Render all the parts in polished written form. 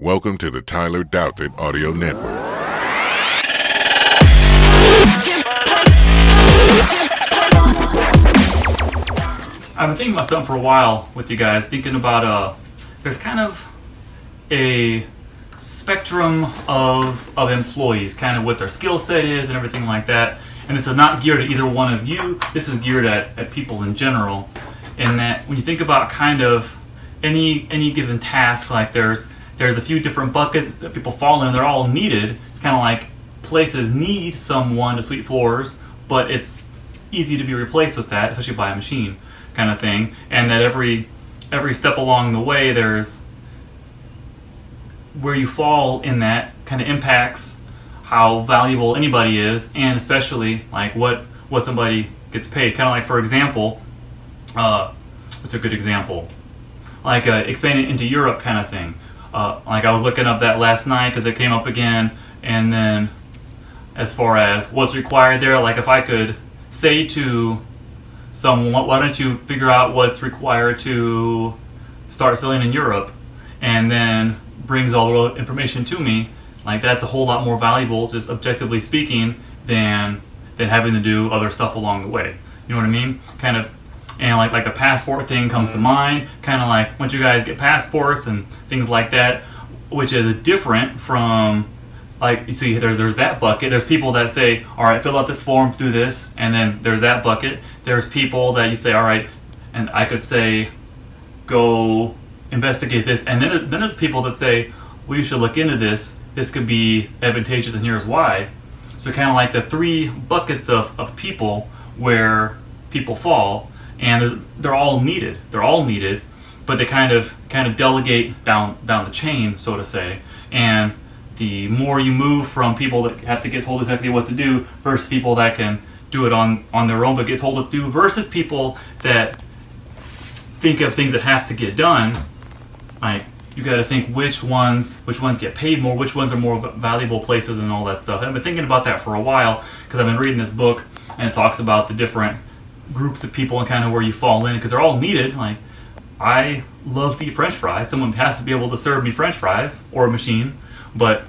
Welcome to the Tyler Douthat Audio Network. I've been thinking about something for a while with you guys, thinking about there's kind of a spectrum of employees, kind of what their skill set is and everything like that. And this is not geared at either one of you, this is geared at people in general. And that when you think about kind of any given task, like there's a few different buckets that people fall in, they're all needed. It's kind of like places need someone to sweep floors, but it's easy to be replaced with that, especially by a machine. Kind of thing, and that every step along the way, there's where you fall in that kind of impacts how valuable anybody is, and especially like what somebody gets paid. Kind of like, for example, what's a good example? Like expanding into Europe kind of thing. Like I was looking up that last night because it came up again, and then as far as what's required there, like if I could say to someone, why don't you figure out what's required to start selling in Europe, and then brings all the information to me, like that's a whole lot more valuable, just objectively speaking, than having to do other stuff along the way. You know what I mean? Kind of, and like the passport thing comes to mind, kind of like once you guys get passports and things like that, which is different from, like, you see, there's that bucket. There's people that say, all right, fill out this form, do this, and then there's that bucket. There's people that you say, all right, and I could say, go investigate this. And then there's people that say, well, you should look into this. This could be advantageous, and here's why. So kind of like the three buckets of people where people fall, and they're all needed. They're all needed, but they kind of delegate down the chain, so to say, and the more you move from people that have to get told exactly what to do versus people that can do it on their own but get told what to do versus people that think of things that have to get done, like you got to think which ones get paid more, which ones are more valuable places and all that stuff. And I've been thinking about that for a while because I've been reading this book, and it talks about the different groups of people and kind of where you fall in, because they're all needed. Like, I love to eat French fries. Someone has to be able to serve me French fries, or a machine, but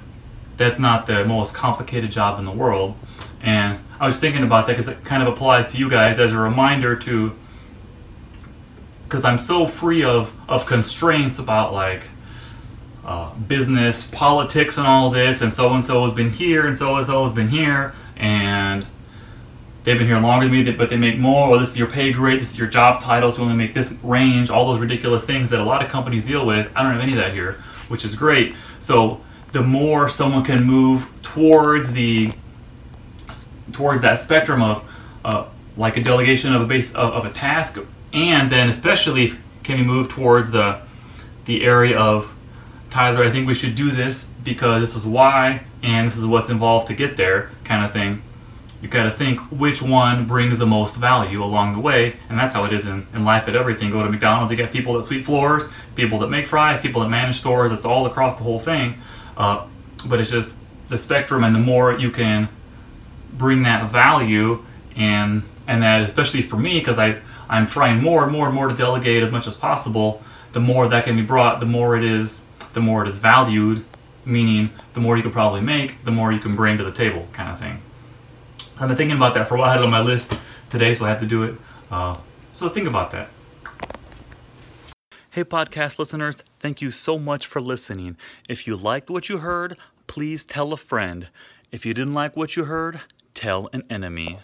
that's not the most complicated job in the world. And I was thinking about that because it kind of applies to you guys as a reminder to, because I'm so free of constraints about like business, politics and all this, and so has been here and so has been here, and they've been here longer than me, but they make more, or this is your pay grade, this is your job title, so you only make this range, all those ridiculous things that a lot of companies deal with. I don't have any of that here, which is great. So the more someone can move towards that spectrum of like a delegation of a base of a task, and then especially can we move towards the area of, Tyler, I think we should do this because this is why and this is what's involved to get there kind of thing. You got to think which one brings the most value along the way, and that's how it is in life at everything. Go to McDonald's, you got people that sweep floors, people that make fries, people that manage stores. It's all across the whole thing. But it's just the spectrum, and the more you can bring that value, and that, especially for me, because I'm trying more and more and more to delegate as much as possible, the more that can be brought, the more it is valued, meaning the more you can probably make, the more you can bring to the table kind of thing. I've been thinking about that for a while. I had it on my list today, so I had to do it. So think about that. Hey, podcast listeners, thank you so much for listening. If you liked what you heard, please tell a friend. If you didn't like what you heard, tell an enemy.